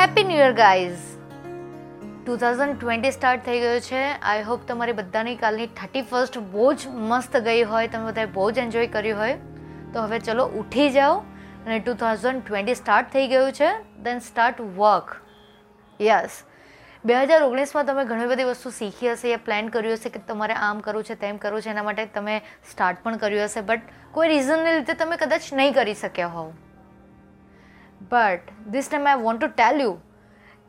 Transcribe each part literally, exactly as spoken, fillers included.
Happy new year guys. Two thousand twenty start થઈ ગયો છે. આઈ હોપ તમારી બધાની કાલની થર્ટી ફર્સ્ટ બહુ જ મસ્ત ગઈ હોય, તમે બધાએ બહુ જ એન્જોય કર્યું હોય. તો હવે ચલો ઉઠી જાઓ અને ટુ થાઉઝન્ડ ટ્વેન્ટી સ્ટાર્ટ થઈ ગયું છે, દેન સ્ટાર્ટ વર્ક. યસ, બે હજાર ઓગણીસમાં તમે ઘણી બધી વસ્તુ શીખી હશે, પ્લાન કર્યું હશે કે તમારે આમ કરવું છે તેમ કરવું છે, એના માટે તમે સ્ટાર્ટ પણ કર્યું હશે, બટ કોઈ રીઝનને લીધે તમે કદાચ નહીં કરી શક્યા હોવ. But this time I want to tell you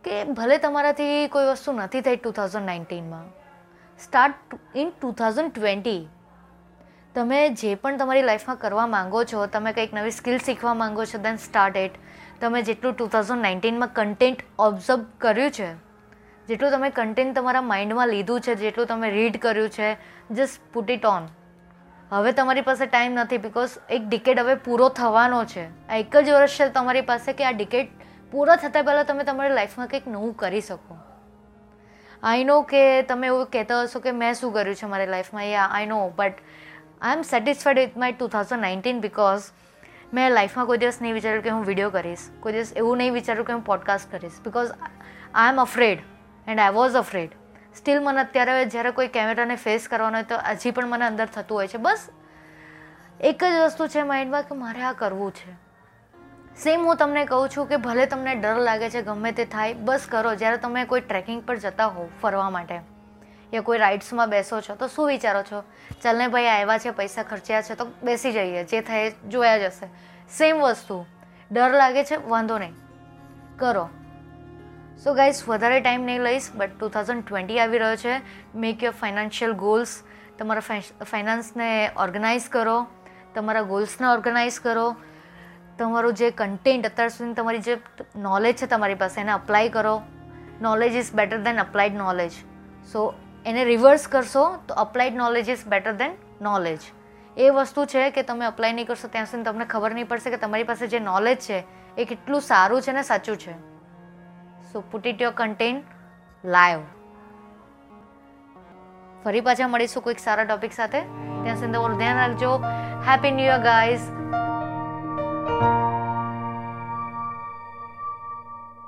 કે ભલે તમારાથી કોઈ વસ્તુ નથી થઈ ટુ થાઉઝન્ડ નાઇન્ટીનમાં, start in two thousand twenty. તમે જે પણ તમારી લાઈફમાં કરવા માગો છો, તમે કંઈક નવી સ્કિલ શીખવા માગો છો, દેન સ્ટાર્ટ એટ. તમે જેટલું ટુ થાઉઝન્ડ નાઇન્ટીનમાં કન્ટેન્ટ ઓબ્ઝર્વ કર્યું છે, જેટલું તમે કન્ટેન્ટ તમારા માઇન્ડમાં લીધું છે, જેટલું તમે રીડ કર્યું છે, જસ્ટ પુટ ઇટ ઓન. હવે તમારી પાસે ટાઈમ નથી, બિકોઝ એક ડિકેડ હવે પૂરો થવાનો છે. આ એક જ વર્ષ છે તમારી પાસે કે આ ડિકેડ પૂરો થતાં પહેલાં તમે તમારી લાઈફમાં કંઈક નવું કરી શકો. આઈ નો કે તમે એવું કહેતા હશો કે મેં શું કર્યું છે મારી લાઈફમાં, એ I know, but I am satisfied with my two thousand nineteen because મેં લાઈફમાં કોઈ દિવસ નહીં વિચાર્યું કે હું વિડીયો કરીશ, કોઈ દિવસ એવું નહીં વિચાર્યું કે હું પોડકાસ્ટ કરીશ, because I am afraid and I was afraid. Still મને અત્યારે જ્યારે કોઈ કેમેરાને ફેસ કરવાનો હોય તો હજી પણ મને અંદર થતું હોય છે. બસ એક જ વસ્તુ છે માઇન્ડમાં કે મારે આ કરવું છે. સેમ હું તમને કહું છું કે ભલે તમને ડર લાગે છે, ગમે તે થાય, બસ કરો. જ્યારે તમે કોઈ ટ્રેકિંગ પર જતા હોવ ફરવા માટે યા કોઈ રાઇડ્સમાં બેસો છો, તો શું વિચારો છો? ચાલને ભાઈ આવ્યા છે, પૈસા ખર્ચ્યા છે, તો બેસી જઈએ, જે થાય જોયા જશે. સેમ વસ્તુ, ડર લાગે છે, વાંધો નહીં, કરો. સો ગાઈઝ, વધારે ટાઈમ નહીં લઈશ, બટ ટુ થાઉઝન્ડ ટ્વેન્ટી આવી રહ્યો છે. Make your financial goals. તમારા ફાઇનાન્સને ઓર્ગનાઇઝ કરો, તમારા ગોલ્સને ઓર્ગનાઇઝ કરો, તમારું જે કન્ટેન્ટ અત્યાર સુધી તમારી જે નોલેજ છે તમારી પાસે, એને અપ્લાય કરો. Knowledge is better than applied knowledge. So એને રિવર્સ કરશો તો applied knowledge is better than knowledge. એ વસ્તુ છે કે તમે અપ્લાય નહીં કરશો ત્યાં સુધી તમને ખબર નહીં પડશે કે તમારી પાસે જે નોલેજ છે એ કેટલું સારું છે ને સાચું છે. So put it your content live. ફરી પાછા મળીશું કોઈક સારા ટોપિક સાથે. ત્યાં સુધી તમારું ધ્યાન રાખજો. Happy new year guys.